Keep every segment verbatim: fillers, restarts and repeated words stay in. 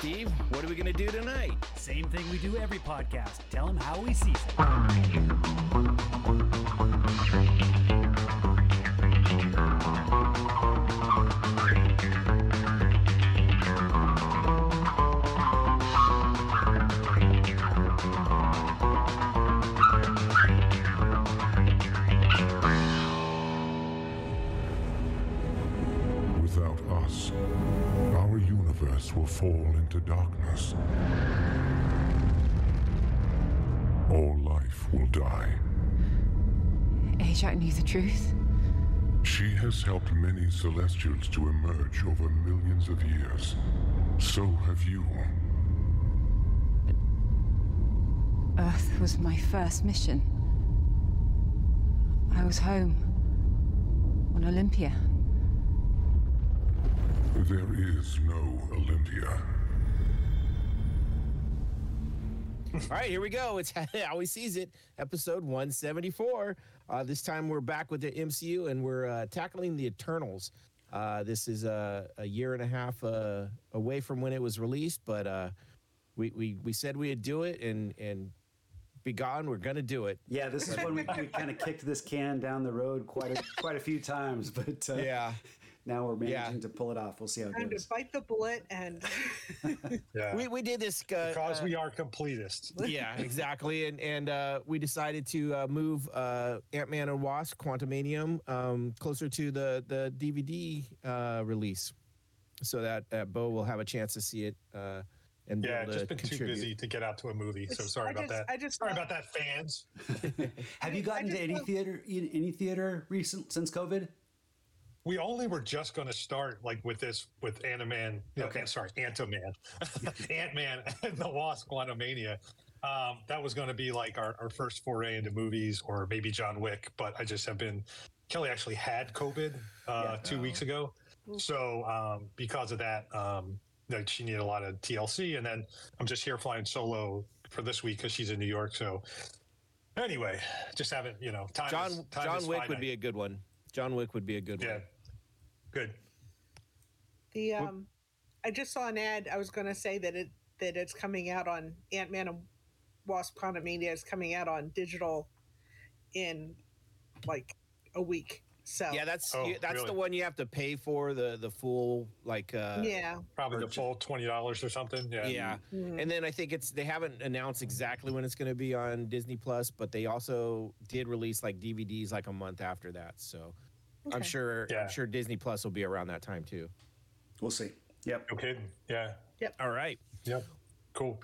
Steve, what are we going to do tonight? Same thing we do every podcast. Tell them how we see it. Without us, our universe will fall into darkness. All life will die. Ajak knew the truth. She has helped many Celestials to emerge over millions of years. So have you. Earth was my first mission. I was home on Olympia. There is no Olympia. All right, here we go. It's How He Sees It, episode one seventy-four. Uh, this time we're back with the M C U, and we're uh, tackling the Eternals. Uh, this is uh, a year and a half uh, away from when it was released, but uh, we, we we said we'd do it, and and be gone, we're going to do it. Yeah, this is when we, we kind of kicked this can down the road quite a, quite a few times, but... Uh... yeah. Now we're managing yeah. to pull it off. We'll see how it goes. Time to bite the bullet, and yeah. we we did this uh, because uh, we are completists. Yeah, exactly. And and uh, we decided to uh, move uh, Ant-Man and Wasp: Quantumanium um, closer to the the D V D uh, release, so that uh, Bo will have a chance to see it. Uh, and yeah, just been contribute. too busy to get out to a movie. So sorry I about just, that. I just sorry about that, fans. Have you gotten to any love- theater any theater recent since COVID? We only were just going to start like with this with Ant-Man. Okay, sorry, Ant-Man, Ant-Man and the Wasp: Quantumania. Um, that was going to be like our, our first foray into movies, or maybe John Wick. But I just have been. Kelly actually had COVID uh, yeah, two no. weeks ago, so um, because of that, um, like she needed a lot of T L C. And then I'm just here flying solo for this week because she's in New York. So anyway, just haven't you know. Time John is, time John is Wick finite. would be a good one. John Wick would be a good yeah. one. Good. The um, I just saw an ad. I was going to say that it that it's coming out on Ant-Man and Wasp: Quantumania is coming out on digital in like a week. So yeah, that's oh, that's really? the one you have to pay for the the full like uh, yeah probably the full twenty dollars or something. Yeah, yeah. Mm-hmm. And then I think it's they haven't announced exactly when it's going to be on Disney Plus, but they also did release like D V Ds like a month after that. So. Okay. I'm sure. Yeah. I'm sure Disney Plus will be around that time too. We'll see. Yep. Okay. Yeah. Yep. All right. Yep. Cool.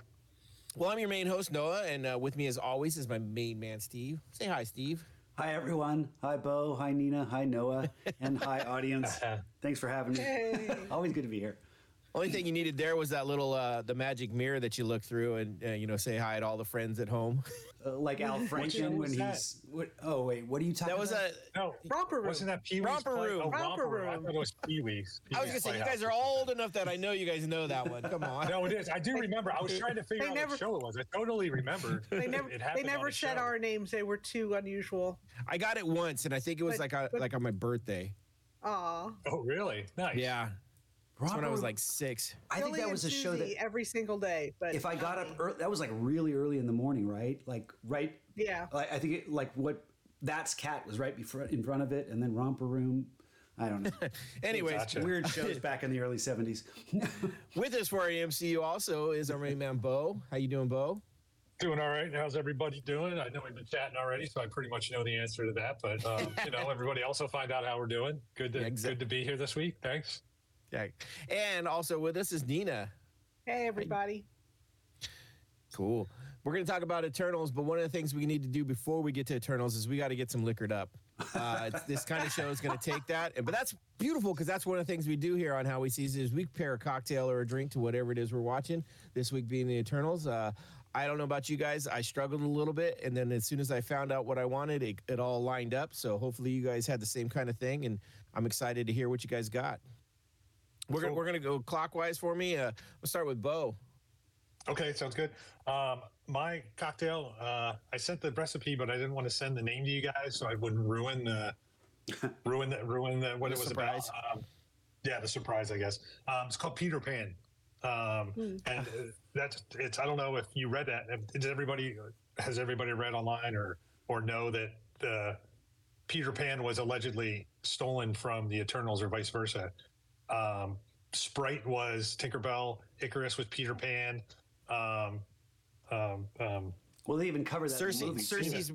Well, I'm your main host Noah, and uh, with me, as always, is my main man Steve. Say hi, Steve. Hi, everyone. Hi, Bo. Hi, Nina. Hi, Noah. And hi, audience. Thanks for having me. Hey. Always good to be here. Only thing you needed there was that little uh, the magic mirror that you look through and uh, you know say hi to all the friends at home. Uh, like Al Franken when he's. What, oh wait, what are you talking? That was about? a no romper room. Wasn't that Pee-wee's romper room? Oh, romper, romper room. room. I thought it was Pee-wee's. Pee-wee's I was gonna say you guys are old enough that I know you guys know that one. Come on. No, it is. I do remember. I was trying to figure out never, what show it was. I totally remember. They never. It they never said show. our names. They were too unusual. I got it once, and I think it was but, like a, but, like on my birthday. Aw. Oh really? Nice. Yeah. That's Robert, when I was like six. I think that was a show that every single day. But if I got up early, that was like really early in the morning, right? Like right. Yeah. Like, I think it, like what that's Cat was right before in front of it, and then Romper Room. I don't know. Anyways, gotcha. Weird shows back in the early seventies. With us for our M C U also is our main man Bo. How you doing, Bo? Doing all right. How's everybody doing? I know we've been chatting already, so I pretty much know the answer to that. But um, you know, everybody else will find out how we're doing. Good to yeah, exactly. good to be here this week. Thanks. Yeah. And also with us is Nina. Hey, everybody. Cool. We're going to talk about Eternals, but one of the things we need to do before we get to Eternals is we got to get some liquored up. Uh, this kind of show is going to take that. But that's beautiful because that's one of the things we do here on How We Seeez It is we pair a cocktail or a drink to whatever it is we're watching, this week being the Eternals. Uh, I don't know about you guys. I struggled a little bit, and then as soon as I found out what I wanted, it, it all lined up. So hopefully you guys had the same kind of thing, and I'm excited to hear what you guys got. We're, so, we're going to go clockwise for me. Uh, we'll start with Bo. Okay, sounds good. Um, my cocktail, uh, I sent the recipe, but I didn't want to send the name to you guys, so I wouldn't ruin the, ruin the, ruin the, what the it was surprise. about. Um, yeah, the surprise, I guess. Um, it's called Peter Pan. Um, mm. And that's it's. I don't know if you read that. Did everybody has everybody read online or or know that the Peter Pan was allegedly stolen from the Eternals or vice versa? Um, Sprite was Tinkerbell. Ikarus was Peter Pan. Um, um, um, well, they even cover that Circe, in the movie. Circe's, yeah.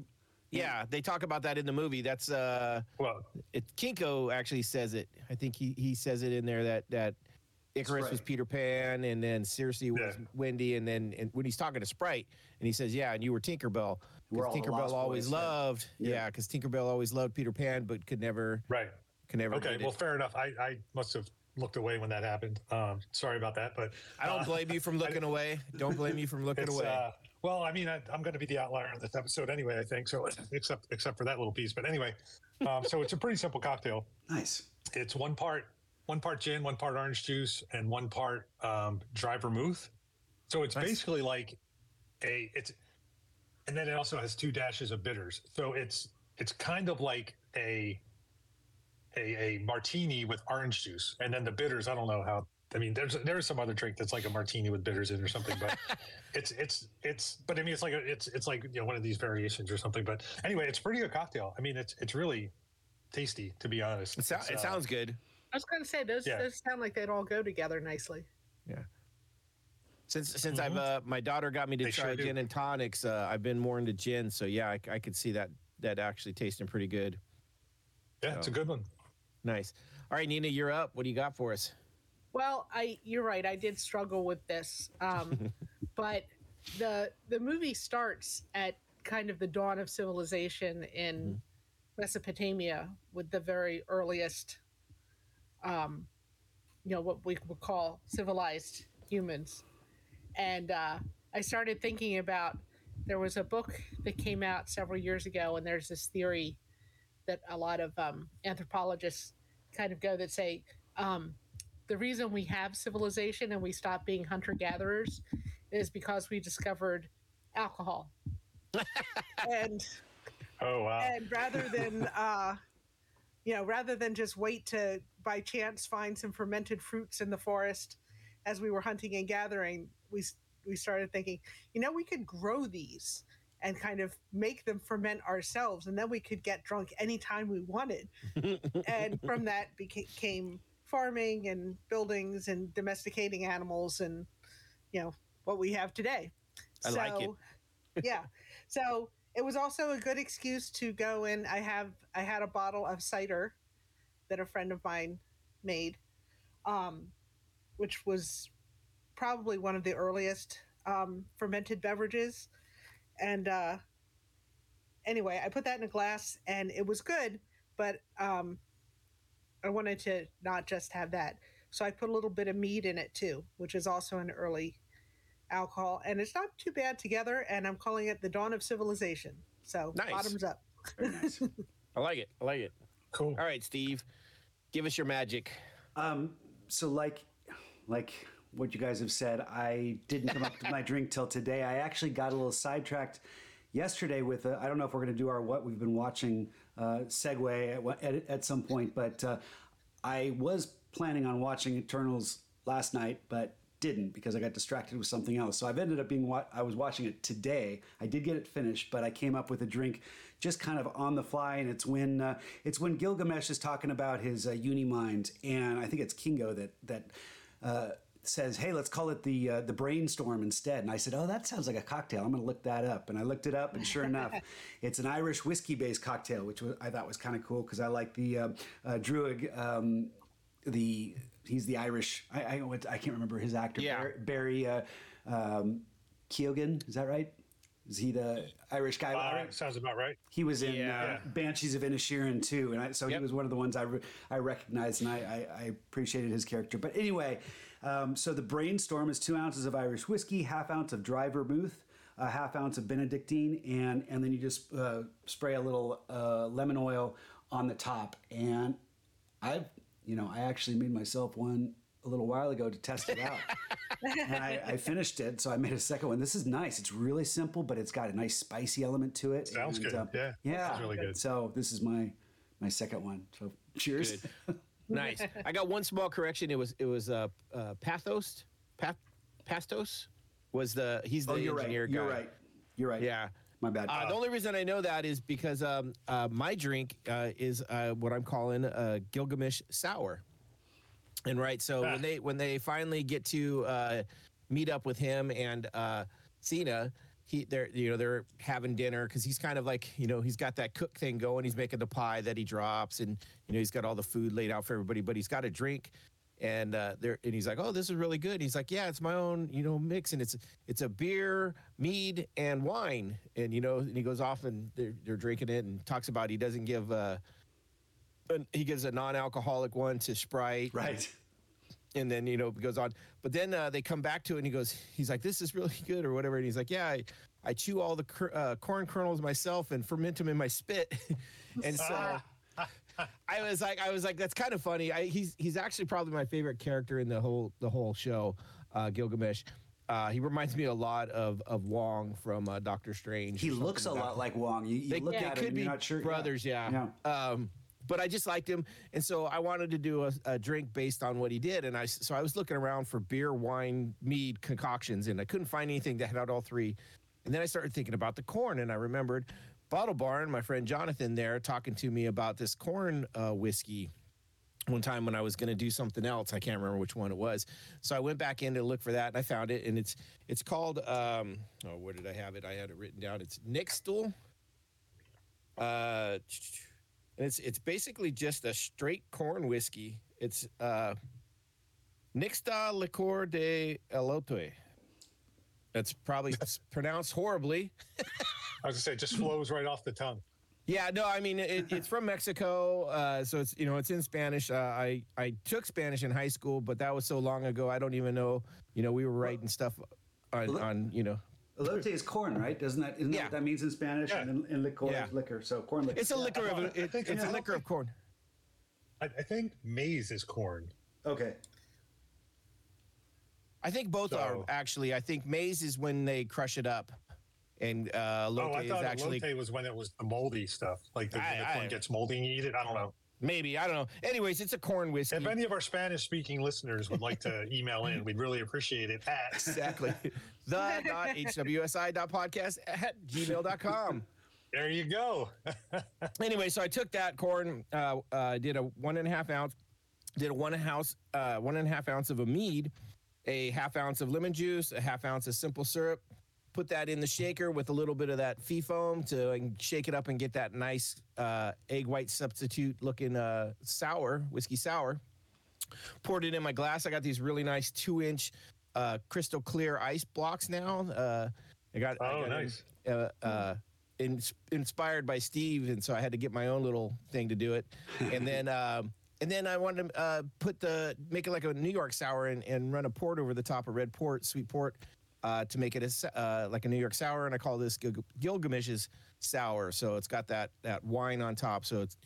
yeah, they talk about that in the movie. That's uh, well, it, Kingo actually says it. I think he, he says it in there that that Ikarus Sprite. was Peter Pan, and then Circe yeah. was Wendy, and then and when he's talking to Sprite, and he says, "Yeah, and you were Tinkerbell." Because Tinkerbell always boys, loved, yeah, yeah cuz Tinkerbell always loved Peter Pan but could never Right. Could never Okay, well it. fair enough. I, I must have looked away when that happened. Um, sorry about that, but I don't uh, blame you from looking away. Don't blame you from looking away. Uh, well, I mean, I, I'm going to be the outlier on this episode anyway, I think. So except except for that little piece, but anyway, um, so it's a pretty simple cocktail. Nice. It's one part one part gin, one part orange juice, and one part um, dry vermouth. So it's nice. basically like a it's and then it also has two dashes of bitters. So it's it's kind of like a a, a martini with orange juice, and then the bitters. I don't know how. I mean, there's there's some other drink that's like a martini with bitters in or something. But it's it's it's. But I mean, it's like a, it's it's like you know one of these variations or something. But anyway, it's pretty good cocktail. I mean, it's it's really tasty to be honest. It, so, it uh, sounds good. I was going to say those. Yeah. Those sound like they'd all go together nicely. Yeah. Since since mm-hmm. I've uh, my daughter got me to they try sure gin do. and tonics, uh, I've been more into gin. So yeah, I, I could see that that actually tasting pretty good. Yeah, so. It's a good one. Nice. All right, Nina, you're up. What do you got for us? Well, I you're right. I did struggle with this, um, but the the movie starts at kind of the dawn of civilization in mm-hmm. Mesopotamia with the very earliest, um, you know, what we would call civilized humans. And uh, I started thinking about, there was a book that came out several years ago, and there's this theory that a lot of um, anthropologists kind of go that say, um, the reason we have civilization and we stop being hunter-gatherers is because we discovered alcohol. and oh wow! And rather than, uh, you know, rather than just wait to, by chance, find some fermented fruits in the forest as we were hunting and gathering, we we started thinking, you know, we could grow these and kind of make them ferment ourselves, and then we could get drunk anytime we wanted. And from that became came farming and buildings and domesticating animals and, you know, what we have today. I so, like it. yeah. So it was also a good excuse to go in. I have I had a bottle of cider that a friend of mine made, um, which was probably one of the earliest um, fermented beverages. And uh, anyway, I put that in a glass and it was good, but um, I wanted to not just have that. So I put a little bit of mead in it too, which is also an early alcohol. And it's not too bad together, and I'm calling it the dawn of civilization. So nice. Bottoms up. Very nice. I like it. I like it. Cool. All right, Steve, give us your magic. Um, so like, like... what you guys have said, I didn't come up with my drink till today. I actually got a little sidetracked yesterday with, a, I don't know if we're going to do our what we've been watching uh, segue at, at, at some point, but uh, I was planning on watching Eternals last night, but didn't because I got distracted with something else. So I've ended up being what I was watching it today. I did get it finished, but I came up with a drink just kind of on the fly, and it's when uh, it's when Gilgamesh is talking about his uh, uni mind, and I think it's Kingo that that. Uh, says, hey, let's call it the uh, the brainstorm instead. And I said, oh, that sounds like a cocktail. I'm going to look that up. And I looked it up, and sure enough, it's an Irish whiskey-based cocktail, which was, I thought was kind of cool because I like the uh, uh, Druig, um, the he's the Irish, I, I I can't remember his actor, yeah. Barry uh, um, Keoghan, is that right? Is he the Irish guy? Uh, right? Sounds about right. He was in yeah. uh, Banshees of Inishirin too, and I, so yep. he was one of the ones I re- I recognized, and I, I, I appreciated his character. But anyway, um, so the brainstorm is two ounces of Irish whiskey, half ounce of dry vermouth, a half ounce of Benedictine, and and then you just uh, spray a little uh, lemon oil on the top. And I've you know I actually made myself one a little while ago to test it out. And I, I finished it, so I made a second one. This is nice. It's really simple, but it's got a nice spicy element to it. Sounds and, good. Uh, yeah. Yeah. Sounds really good. So this is my my second one. So cheers. Nice. I got one small correction. It was it was uh, uh, pathos Pa- Pastos was the he's the oh, you're engineer right. guy. You're right. You're right. Yeah. My bad. Uh, the only reason I know that is because um, uh, my drink uh, is uh, what I'm calling a Gilgamesh sour. And right, so ah. when they when they finally get to uh, meet up with him and uh, Cena, he they're you know they're having dinner because he's kind of like you know he's got that cook thing going. He's making the pie that he drops, and you know he's got all the food laid out for everybody, but he's got a drink. And uh, there, and he's like, "Oh, this is really good." And he's like, "Yeah, it's my own, you know, mix, and it's it's a beer, mead, and wine." And you know, and he goes off and they're, they're drinking it, and talks about he doesn't give, uh, he gives a non-alcoholic one to Sprite, right? And, and then you know, goes on. But then uh, they come back to it, and he goes, he's like, "This is really good," or whatever. And he's like, "Yeah, I, I chew all the cur- uh, corn kernels myself and ferment them in my spit," and so. I was like, I was like, that's kind of funny. I, he's he's actually probably my favorite character in the whole the whole show, uh, Gilgamesh. Uh, he reminds me a lot of of Wong from uh, Doctor Strange. He looks a lot like Wong. You, you they, look they at could him, be you're not sure. Brothers, yeah. yeah. yeah. Um, but I just liked him, and so I wanted to do a, a drink based on what he did. And I so I was looking around for beer, wine, mead concoctions, and I couldn't find anything that had all three. And then I started thinking about the corn, and I remembered. Bottle Barn, my friend Jonathan there, talking to me about this corn uh, whiskey one time when I was going to do something else. I can't remember which one it was. So I went back in to look for that, and I found it. And it's it's called, um, oh, where did I have it? I had it written down. It's Nixta. Uh, and it's it's basically just a straight corn whiskey. It's uh, Nixta Licor de Elote. That's probably pronounced horribly. I was gonna say, it just flows right off the tongue. Yeah, no, I mean it, it's from Mexico, uh, so it's you know it's in Spanish. Uh, I I took Spanish in high school, but that was so long ago. I don't even know. You know, we were writing stuff on, on you know. Elote is corn, right? Doesn't that isn't yeah. that what that means in Spanish? Yeah. And, and licor yeah. is liquor, so corn liquor. It's a liquor yeah. of it, it's yeah. a liquor of corn. I, I think maize is corn. Okay. I think both so. are actually. I think maize is when they crush it up. And uh, elote oh, I thought is actually elote was when it was the moldy stuff, like the, I, the corn I, gets moldy and you eat it. I don't know. Maybe I don't know. Anyways, it's a corn whiskey. If any of our Spanish-speaking listeners would like to email in, we'd really appreciate it. At exactly the.hwsi.podcast at gmail.com. There you go. Anyway, so I took that corn. Uh, uh, did a one and a half ounce. Did a one and a half uh, one and a half ounce of a mead, a half ounce of lemon juice, a half ounce of simple syrup. Put that in the shaker with a little bit of that fee foam to shake it up and get that nice uh, egg white substitute looking uh, sour, whiskey sour. Poured it in my glass. I got these really nice two inch uh, crystal clear ice blocks now. Uh, I got, oh, I got nice. In, uh, uh, in, inspired by Steve, and so I had to get my own little thing to do it. And then um, and then I wanted to uh, put the make it like a New York sour and, and run a port over the top of red port, sweet port. Uh, to make it a, uh, like a New York sour, and I call this Gil- Gilgamesh's sour. So it's got that that wine on top. So it's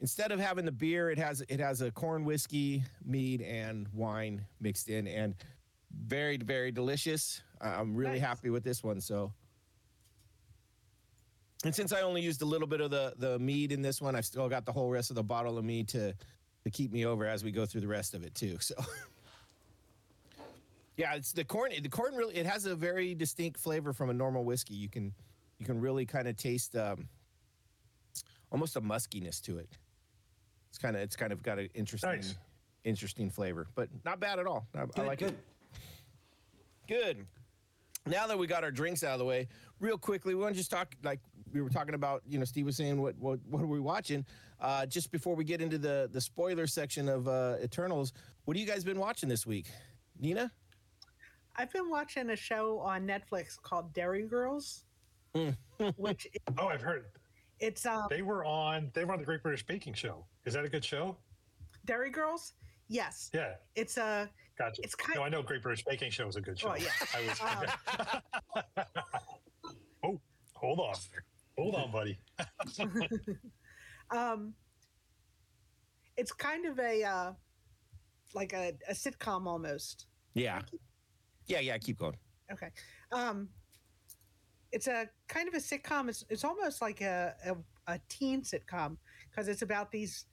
instead of having the beer, it has it has a corn whiskey, mead, and wine mixed in, and very very delicious. I'm really nice. happy with this one. So, and since I only used a little bit of the the mead in this one, I've still got the whole rest of the bottle of mead to to keep me over as we go through the rest of it too. So. Yeah, it's the corn. The corn really it has a very distinct flavor from a normal whiskey. You can you can really kind of taste um, almost a muskiness to it. It's kind of it's kind of got an interesting nice. interesting flavor, but not bad at all. I, good, I like good. it. Good. Now that we got our drinks out of the way, real quickly, we want to just talk like we were talking about. You know, Steve was saying what what what are we watching? Uh, just before we get into the the spoiler section of uh, Eternals, what have you guys been watching this week, Nina? I've been watching a show on Netflix called Derry Girls, which is, oh, I've heard. It's um, they were on they were on the Great British Baking Show. Is that a good show? Derry Girls, yes. Yeah, it's a. Gotcha. It's kind. No, I know Great British Baking Show is a good show. Well, yeah. I was, um, oh, hold on, hold on, buddy. um, it's kind of a uh, like a, a sitcom almost. Yeah. Yeah, yeah, keep going. Okay. Um, it's a kind of a sitcom. It's it's almost like a, a, a teen sitcom because it's about these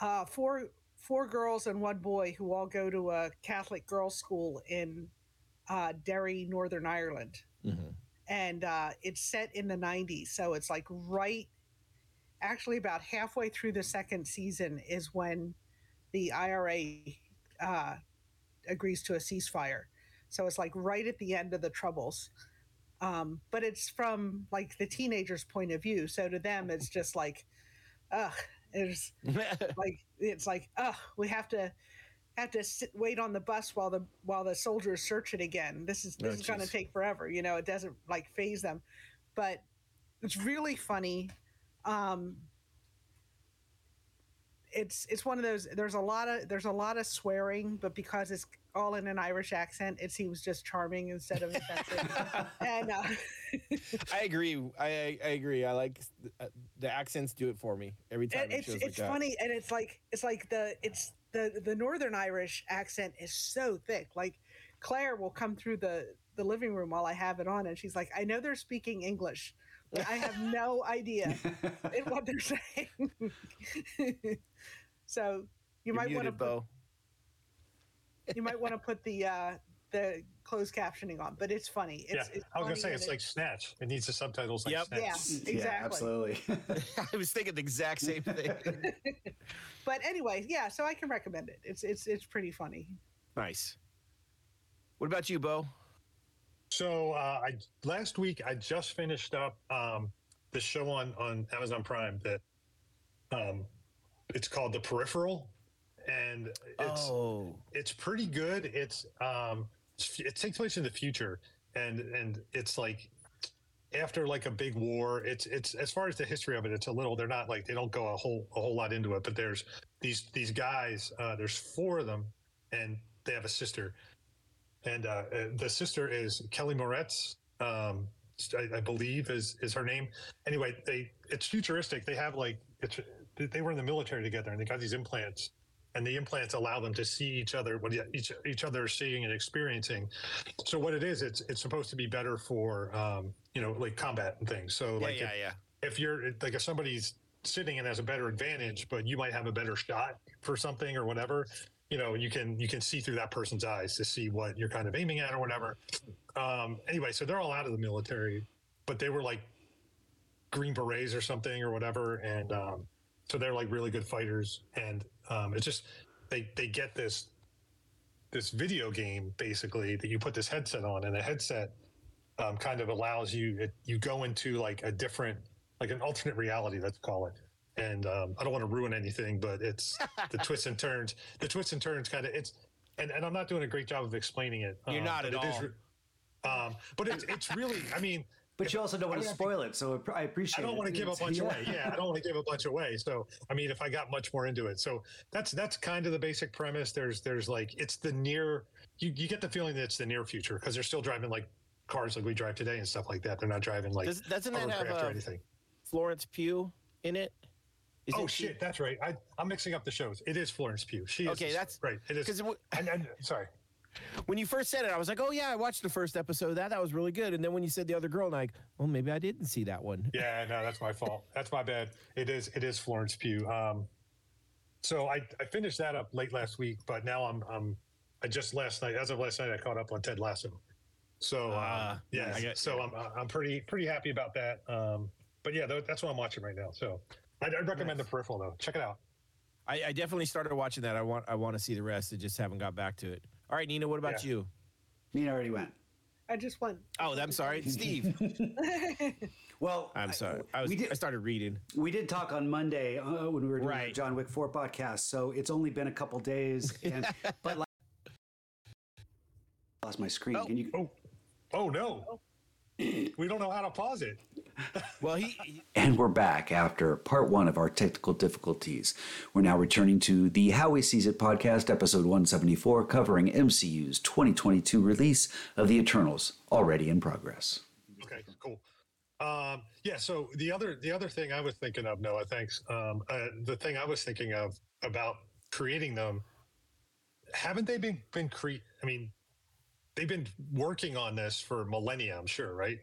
uh, four four girls and one boy who all go to a Catholic girls' school in uh, Derry, Northern Ireland. Mm-hmm. And uh, it's set in the nineties. So it's like right, actually about halfway through the second season is when the I R A uh, agrees to a ceasefire. So it's like right at the end of the Troubles. Um, but it's from like the teenager's point of view. So to them, it's just like, ugh, it's like, it's like, ugh, we have to have to sit, wait on the bus while the, while the soldiers search it again. This is, this oh, is going to take forever. You know, it doesn't like phase them, but it's really funny. Um, it's, it's one of those, there's a lot of, there's a lot of swearing, but because it's all in an Irish accent, it seems just charming instead of offensive. and, uh, I agree. I, I agree. I like uh, the accents do it for me every time. It it's shows it's like funny. That. And it's like, it's like the, it's the, the Northern Irish accent is so thick. Like Claire will come through the, the living room while I have it on. And she's like, I know they're speaking English. But I have no idea what they're saying. So you You're might want to put, you might want to put the, uh, the closed captioning on, but it's funny. It's, yeah. it's I was going to say, it's like Snatch. It needs the subtitles like yep. Snatch. Yeah, exactly. Yeah, absolutely. I was thinking the exact same thing. But anyway, yeah, so I can recommend it. It's, it's, it's pretty funny. Nice. What about you, Bo? So uh, I, last week I just finished up um, the show on, on Amazon Prime that um, it's called The Peripheral, and it's oh. it's pretty good. It's um, it takes place in the future, and and it's like after like a big war. It's it's as far as the history of it, it's a little. They're not like they don't go a whole a whole lot into it, but there's these these guys. Uh, there's four of them, and they have a sister. And uh, the sister is Kelly Moretz, um, I, I believe is is her name. Anyway, they it's futuristic. They have like it's, they were in the military together, and they got these implants, and the implants allow them to see each other, what each each other is seeing and experiencing. So what it is, it's it's supposed to be better for um, you know like combat and things. So like yeah, yeah, if, yeah. if you're like if somebody's sitting and has a better advantage, but you might have a better shot for something or whatever. You know, you can you can see through that person's eyes to see what you're kind of aiming at or whatever. Um, anyway, so they're all out of the military, but they were like Green Berets or something or whatever, and um, so they're like really good fighters. And um, it's just they they get this this video game basically that you put this headset on, and the headset um, kind of allows you it, you go into like a different like an alternate reality, let's call it. And um, I don't want to ruin anything, but it's the twists and turns. The twists and turns kind of it's, and, and I'm not doing a great job of explaining it. You're um, not at all. Re- um, but it's it's really, I mean. But if, you also don't want to spoil it, so I appreciate. I don't want to give a bunch yeah. away. Yeah, I don't want to give a bunch away. So I mean, if I got much more into it, so that's that's kind of the basic premise. There's there's like it's the near. You you get the feeling that it's the near future because they're still driving like cars like we drive today and stuff like that. They're not driving like Does, doesn't that have uh, or anything. Florence Pugh in it? Is oh shit! She? That's right. I, I'm mixing up the shows. It is Florence Pugh. She is okay. That's right. It is. It, I, I, sorry. When you first said it, I was like, "Oh yeah, I watched the first episode of that. That was really good." And then when you said the other girl, I'm like, "Well, maybe I didn't see that one." Yeah, no, that's my fault. That's my bad. It is. It is Florence Pugh. Um, so I, I finished that up late last week, but now I'm I'm I just last night as of last night I caught up on Ted Lasso. So uh, uh, yeah, get, so yeah. I'm I'm pretty pretty happy about that. Um, but yeah, that's what I'm watching right now. So. I'd recommend nice. The Peripheral, though. Check it out. I, I definitely started watching that. I want I want to see the rest. I just haven't got back to it. All right, Nina, what about yeah. you? Nina already went. I just went. Oh, I'm sorry. Steve. Well, I'm sorry. I, was, we did, I started reading. We did talk on Monday uh, when we were doing right. the John Wick four podcast, so it's only been a couple days. And, but like, lost my screen. Oh. Can you? Oh, oh no. Oh. We don't know how to pause it. Well, he, he and we're back after part one of our technical difficulties. We're now returning to the How We Sees It podcast, episode one seventy-four, covering M C U's twenty twenty-two release of the Eternals, already in progress. Okay, cool. Um, yeah, so the other the other thing I was thinking of, Noah, thanks. Um, uh, the thing I was thinking of about creating them, haven't they been been cre- I mean. They've been working on this for millennia, I'm sure, right?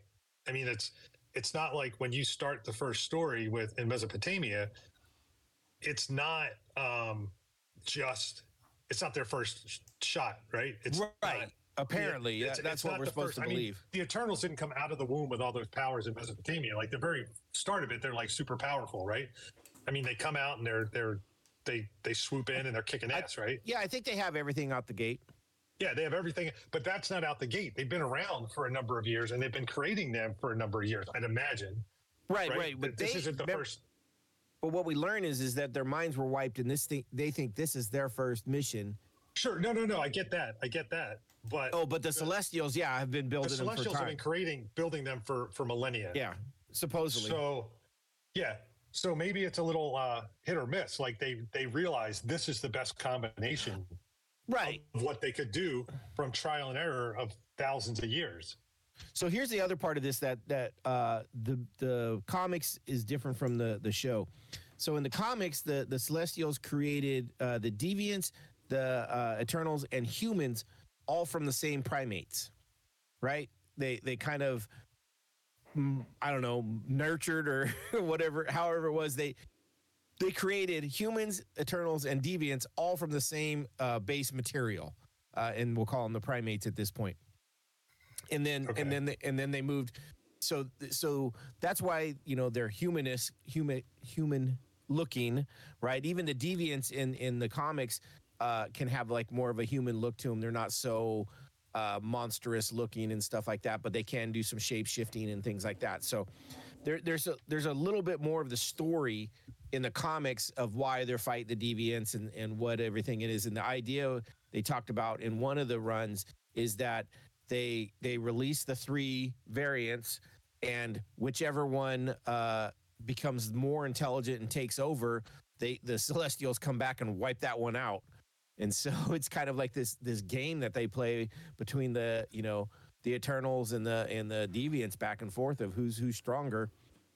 I mean, it's it's not like when you start the first story with in Mesopotamia, it's not um, just it's not their first shot, right? It's right. Not, Apparently, yeah, it's, that, that's it's what we're supposed first. to believe. I mean, the Eternals didn't come out of the womb with all those powers in Mesopotamia. Like the very start of it, they're like super powerful, right? I mean, they come out and they're they're they they swoop in and they're kicking ass, I, right? Yeah, I think they have everything out the gate. Yeah, they have everything, but that's not out the gate. They've been around for a number of years, and they've been creating them for a number of years, I'd imagine. Right, right. right but this they, isn't the remember, first. But what we learn is is that their minds were wiped, and this thing they think this is their first mission. Sure, no, no, no. I get that. I get that. But oh, but the Celestials, yeah, have been building. The Celestials them for time. have been creating, building them for for millennia. Yeah, supposedly. So, yeah. So maybe it's a little uh, hit or miss. Like they they realize this is the best combination, right? Of what they could do from trial and error of thousands of years. So here's the other part of this that that uh, the the comics is different from the the show. So in the comics, the the Celestials created uh, the Deviants, the uh, Eternals, and Humans. All from the same primates, right? They they kind of, I don't know, nurtured or whatever, however it was. They they created humans, Eternals, and Deviants all from the same uh, base material, uh, and we'll call them the primates at this point. And then okay. and then they, and then they moved. So so that's why you know they're humanist, human human looking, right? Even the Deviants in in the comics. Uh, can have like more of a human look to them. They're not so uh, monstrous looking and stuff like that, but they can do some shape shifting and things like that. So there, there's a, there's a little bit more of the story in the comics of why they're fighting the Deviants and, and what everything it is. And the idea they talked about in one of the runs is that they they release the three variants and whichever one uh, becomes more intelligent and takes over, they the Celestials come back and wipe that one out. And so it's kind of like this this game that they play between the you know the Eternals and the and the Deviants back and forth of who's who's stronger.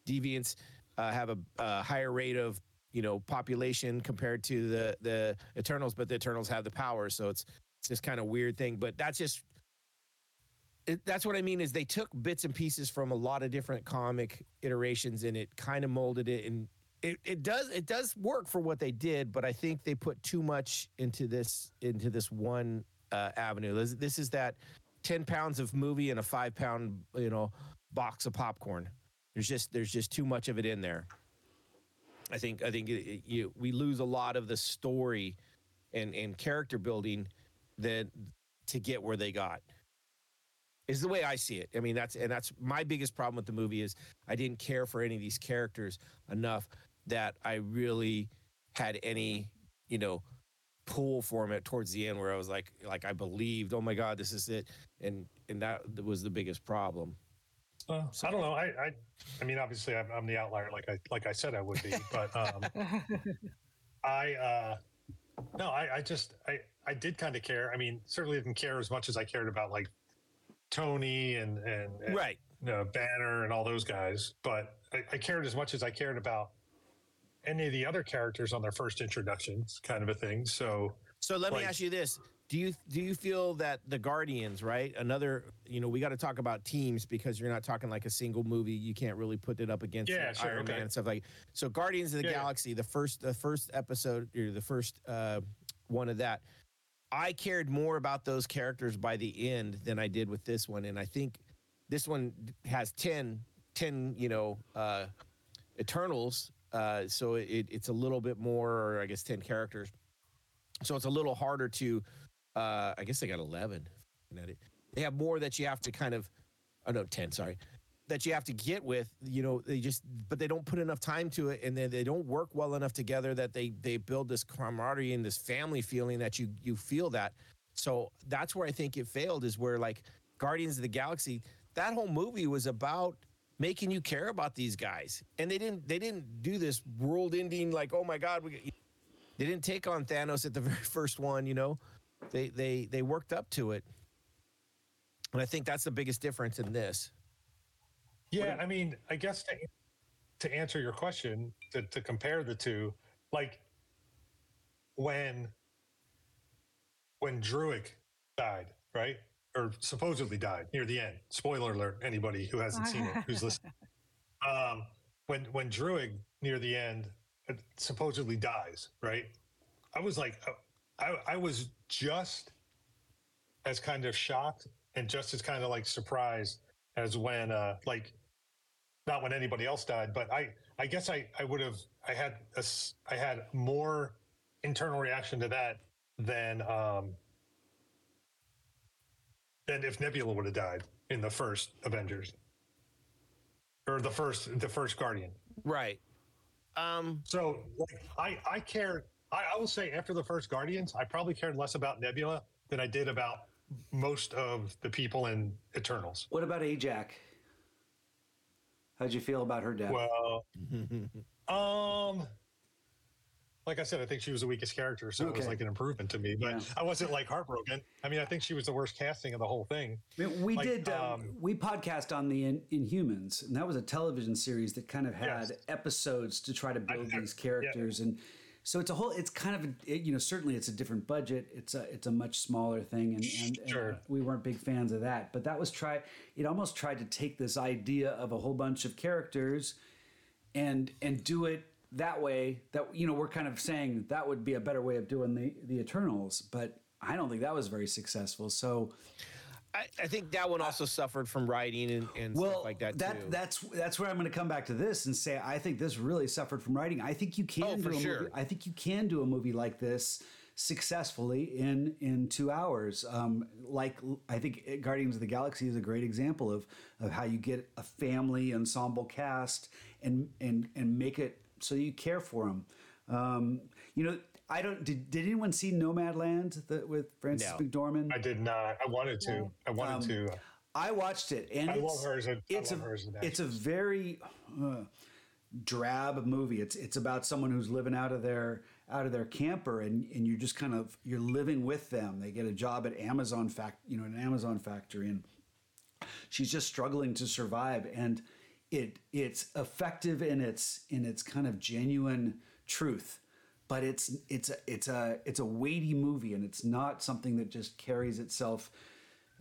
Deviants uh, have a, a higher rate of you know population compared to the the Eternals, but the Eternals have the power. So it's it's this kind of weird thing. But that's just it, that's what I mean is they took bits and pieces from a lot of different comic iterations and it kind of molded it and. It, it does it does work for what they did, but I think they put too much into this into this one uh, avenue. This, this is that ten pounds of movie and a five pound you know box of popcorn. There's just there's just too much of it in there. I think I think it, it, you we lose a lot of the story and, and character building that to get where they got. Is the way I see it. I mean that's and that's my biggest problem with the movie is I didn't care for any of these characters enough. That I really had any, you know, pull for it towards the end, where I was like, like I believed, oh my God, this is it, and and that was the biggest problem. Uh, so. I don't know. I, I, I mean, obviously, I'm, I'm the outlier, like I like I said I would be, but um, I, uh, no, I, I just I, I did kind of care. I mean, certainly didn't care as much as I cared about like Tony and and, and right, you know, Banner and all those guys, but I, I cared as much as I cared about. Any of the other characters on their first introductions, kind of a thing. So, so let like, me ask you this: Do you do you feel that the Guardians, right? Another, you know, we got to talk about teams because you're not talking like a single movie. You can't really put it up against yeah, like sure, Iron okay. Man and stuff like. So, Guardians of the yeah, Galaxy, the first the first episode or the first uh, one of that, I cared more about those characters by the end than I did with this one, and I think this one has ten, ten you know, uh, Eternals. Uh, so it, it's a little bit more, or I guess ten characters. So it's a little harder to, uh, I guess they got eleven. They have more that you have to kind of, oh no, ten, sorry, that you have to get with, you know, they just, but they don't put enough time to it. And then they don't work well enough together that they, they build this camaraderie and this family feeling that you, you feel that. So that's where I think it failed is where like Guardians of the Galaxy, that whole movie was about making you care about these guys, and they didn't. They didn't do this world-ending like, oh my God, we. They didn't take on Thanos at the very first one, you know. They they they worked up to it, and I think that's the biggest difference in this. Yeah, I mean, I guess to, to answer your question, to, to compare the two, like when when Druig died, right? Or supposedly died near the end. Spoiler alert, anybody who hasn't seen it, who's listening. Um, when when Druig near the end supposedly dies, right? I was like, I, I was just as kind of shocked and just as kind of like surprised as when, uh, like, not when anybody else died, but I, I guess I, I would have, I had, a, I had more internal reaction to that than, um, than if Nebula would have died in the first Avengers or the first, the first Guardian. Right. Um, so like, I, I care. I, I will say after the first Guardians, I probably cared less about Nebula than I did about most of the people in Eternals. What about Ajak? How'd you feel about her death? Well, um, like I said, I think she was the weakest character, so okay. It was like an improvement to me. But yeah. I wasn't like heartbroken. I mean, I think she was the worst casting of the whole thing. I mean, we like, did um, um, we podcast on the in- Inhumans, and that was a television series that kind of had yes. episodes to try to build I, these characters, yeah. and so it's a whole. It's kind of a, it, you know, certainly it's a different budget. It's a it's a much smaller thing, and, and, sure. and we weren't big fans of that. But that was try. It almost tried to take this idea of a whole bunch of characters, and and do it. That way, that you know, we're kind of saying that would be a better way of doing the, the Eternals, but I don't think that was very successful. So, I, I think that one also uh, suffered from writing and, and well, stuff like that. That too. that's that's where I'm going to come back to this and say I think this really suffered from writing. I think you can oh, do a sure. movie, I think you can do a movie like this successfully in in two hours. Um, like I think Guardians of the Galaxy is a great example of of how you get a family ensemble cast and and and make it. So you care for them. Um, you know, I don't, did, did anyone see Nomadland the, with Frances no, McDormand? I did not. I wanted to, I wanted um, to. I watched it. And I love hers. I it's love a, hers it's a very uh, drab movie. It's, it's about someone who's living out of their, out of their camper and, and you're just kind of, you're living with them. They get a job at Amazon fact, you know, an Amazon factory, and she's just struggling to survive. And, It it's effective in its in its kind of genuine truth, but it's it's a, it's a it's a weighty movie, and it's not something that just carries itself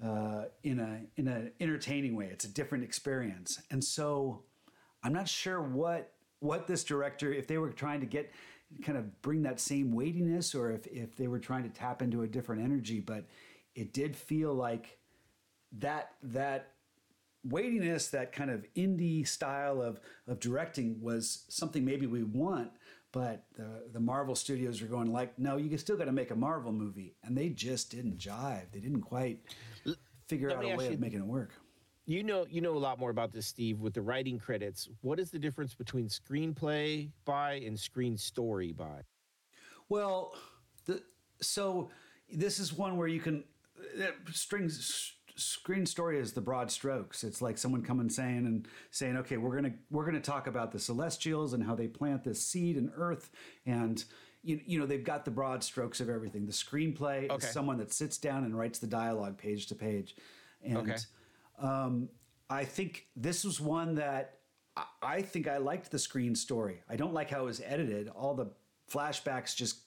uh, in a in an entertaining way. It's a different experience, and so I'm not sure what what this director, if they were trying to get kind of bring that same weightiness, or if if they were trying to tap into a different energy, but it did feel like that that. Weightiness, that kind of indie style of of directing was something maybe we want, but the the Marvel studios were going like, no, you still got to make a Marvel movie, and they just didn't jive. They didn't quite figure Let out a way you, of making it work. You know, you know a lot more about this, Steve, with the writing credits. What is the difference between screenplay by and screen story by? Well, the so this is one where you can that strings. Screen story is the broad strokes. It's like someone coming saying and saying, okay, we're gonna we're gonna talk about the Celestials and how they plant this seed in Earth, and you you know they've got the broad strokes of everything. The screenplay okay. is someone that sits down and writes the dialogue page to page, and okay. um, I think this was one that I, I think I liked the screen story. I don't like how it was edited. All the flashbacks just.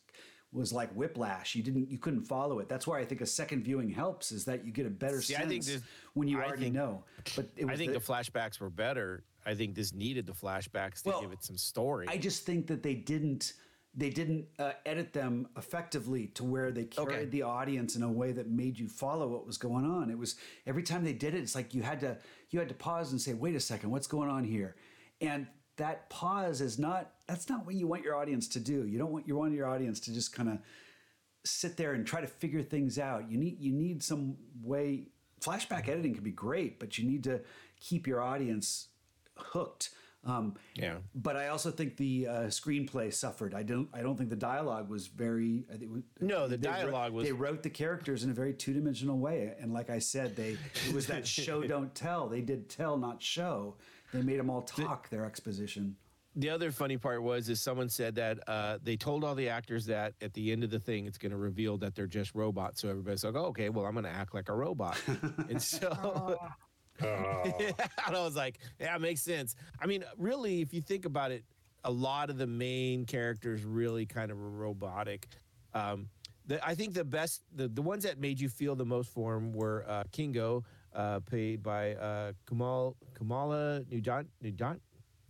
Was like whiplash. You didn't, you couldn't follow it. That's why I think a second viewing helps, is that you get a better See, sense I think this, when you I already think, know. But it was I think the, the flashbacks were better. I think this needed the flashbacks to well, give it some story. I just think that they didn't, they didn't uh, edit them effectively to where they carried okay. the audience in a way that made you follow what was going on. It was every time they did it, it's like you had to, you had to pause and say, wait a second, what's going on here? And that pause is not, that's not what you want your audience to do. You don't want, you want your audience to just kind of sit there and try to figure things out. You need, you need some way, flashback editing can be great, but you need to keep your audience hooked. Um, yeah. But I also think the uh, screenplay suffered. I don't, I don't think the dialogue was very, I think, no, the dialogue wrote, was, they wrote the characters in a very two dimensional way. And like I said, they, it was that show don't tell. They did tell, not show. They made them all talk the, their exposition. The other funny part was, is someone said that uh, they told all the actors that at the end of the thing, it's going to reveal that they're just robots. So everybody's like, oh, okay, well, I'm going to act like a robot. And so, Uh. And I was like, yeah, it makes sense. I mean, really, if you think about it, a lot of the main characters really kind of were robotic. Um, the, I think the best, the, the ones that made you feel the most for him were uh, Kingo, uh, played by uh, Kumail Kumail Nanjiani.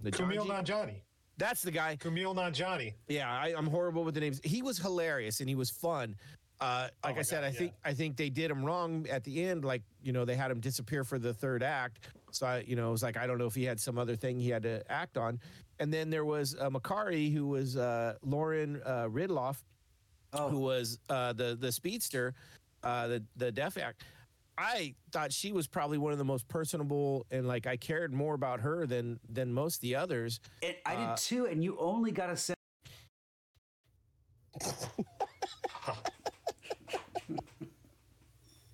Kumail Nanjiani. That's the guy. Kumail Nanjiani. Yeah, I, I'm horrible with the names. He was hilarious and he was fun. Uh, like oh I said, God, I yeah. think I think they did him wrong at the end. Like, you know, they had him disappear for the third act. So, I, you know, it was like, I don't know if he had some other thing he had to act on. And then there was uh, Makari, who was uh, Lauren uh, Ridloff, oh. who was uh, the, the speedster, uh, the, the deaf act. I thought she was probably one of the most personable, and like I cared more about her than than most of the others. And I uh, did too, and you only got a sense.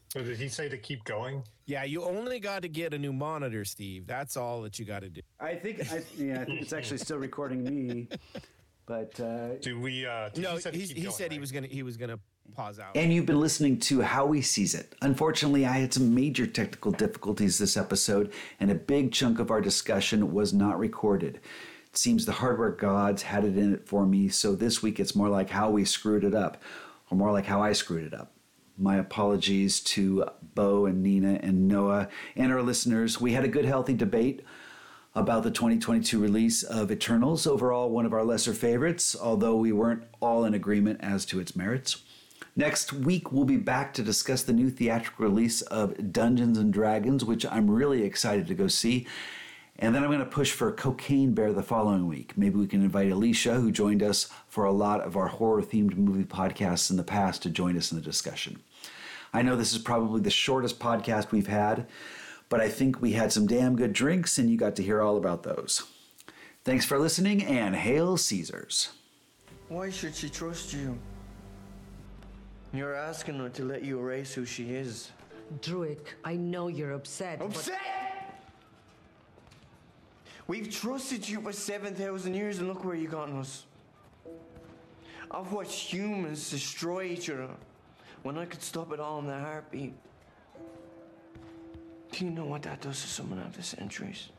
So did he say to keep going? Yeah, you only got to get a new monitor, Steve. That's all that you got to do. I think, I, yeah, it's actually still recording me. But uh, do we? Uh, do no, he said he, he, going, said right? he was gonna he was gonna pause out. And you've been listening to How We Seeez It. Unfortunately, I had some major technical difficulties this episode, and a big chunk of our discussion was not recorded. It seems the hardware gods had it in it for me, so this week it's more like how we screwed it up, or more like how I screwed it up. My apologies to Bo and Nina and Noah and our listeners. We had a good, healthy debate about the twenty twenty-two release of Eternals, overall one of our lesser favorites, although we weren't all in agreement as to its merits. Next week, we'll be back to discuss the new theatrical release of Dungeons and Dragons, which I'm really excited to go see. And then I'm going to push for Cocaine Bear the following week. Maybe we can invite Alicia, who joined us for a lot of our horror-themed movie podcasts in the past, to join us in the discussion. I know this is probably the shortest podcast we've had, but I think we had some damn good drinks, and you got to hear all about those. Thanks for listening, and hail Caesars. Why should she trust you? You're asking her to let you erase who she is. Druig, I know you're upset. Upset? But... We've trusted you for seven thousand years, and look where you've gotten us. I've watched humans destroy each other when I could stop it all in a heartbeat. Do you know what that does to someone after centuries?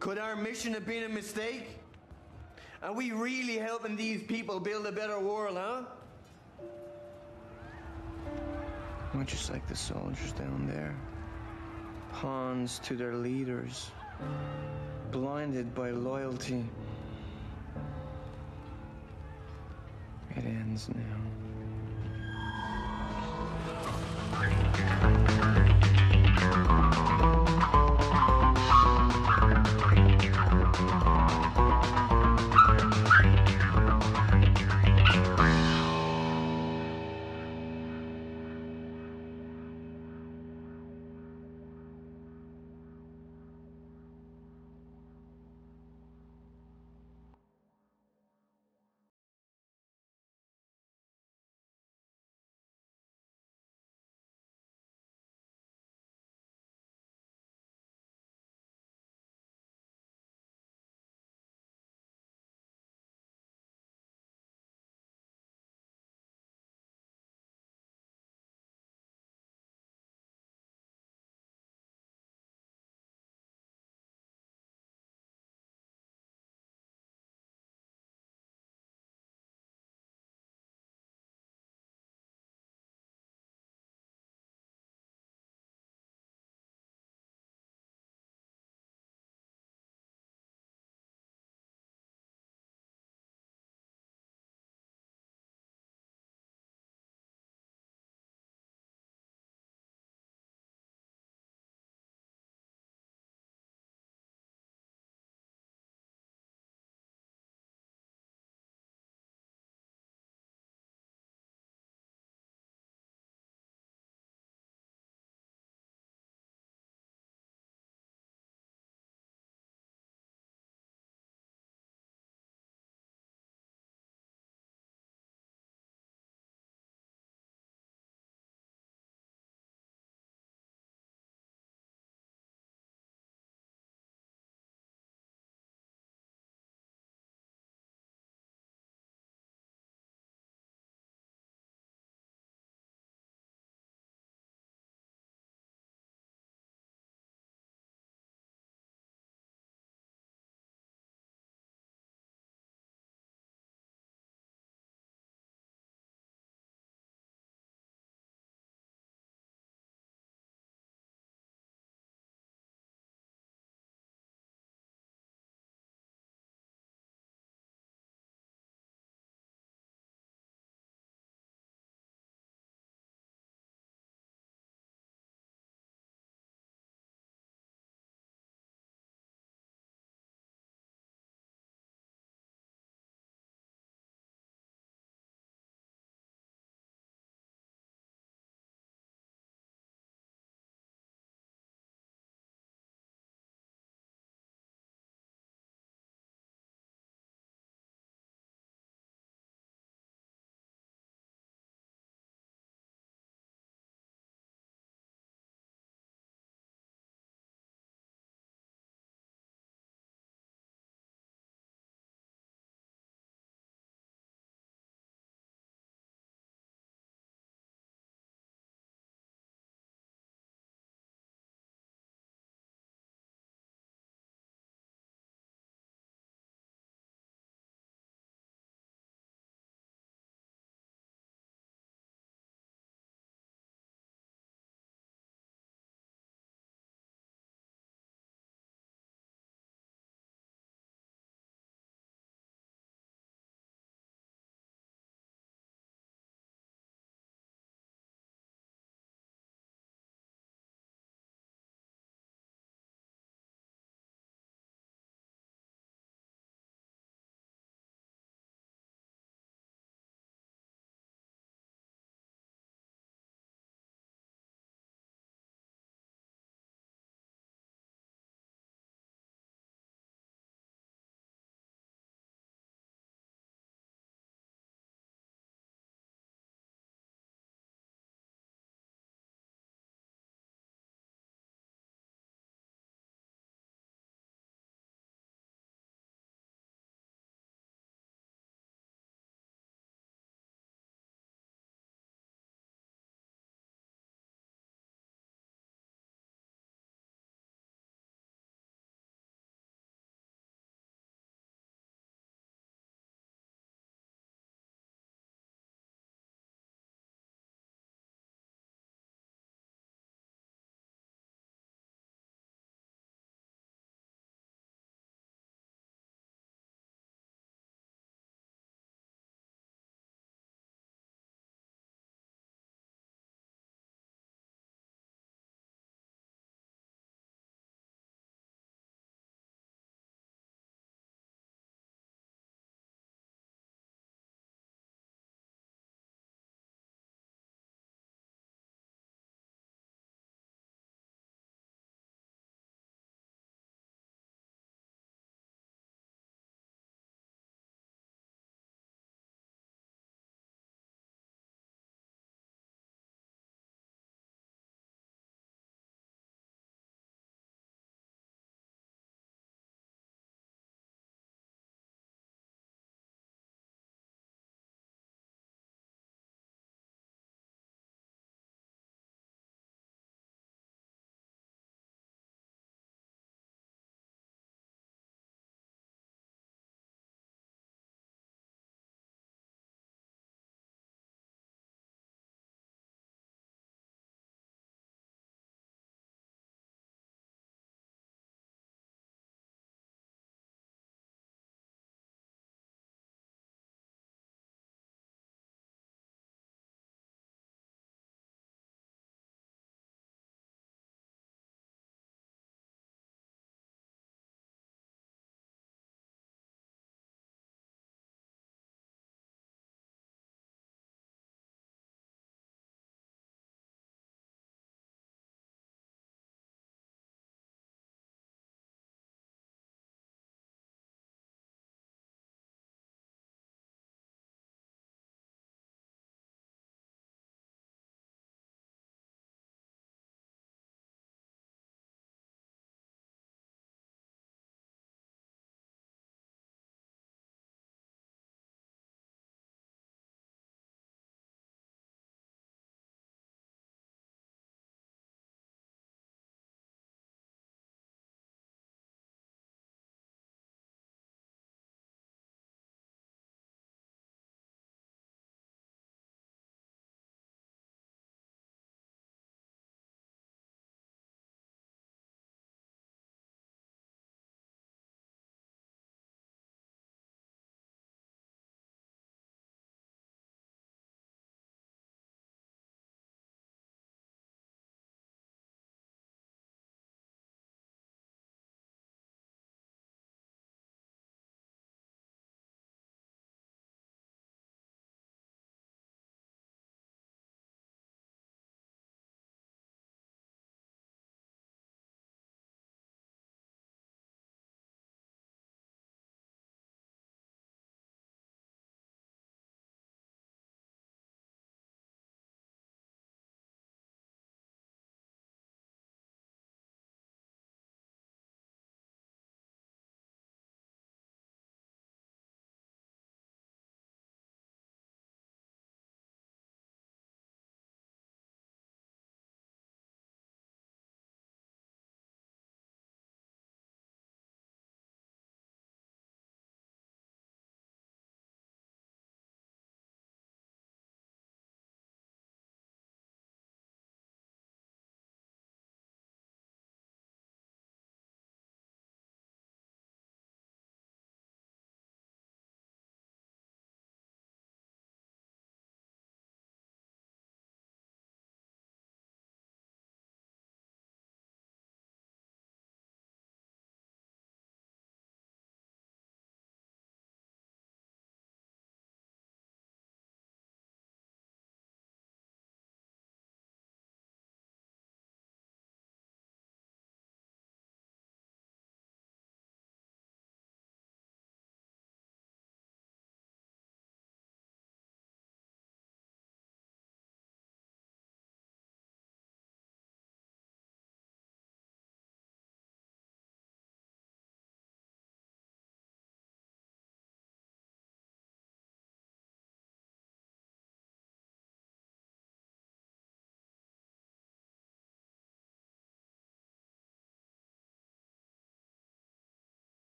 Could our mission have been a mistake? Are we really helping these people build a better world, huh? Not just like the soldiers down there. Pawns to their leaders. Blinded by loyalty. It ends now.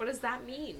What does that mean?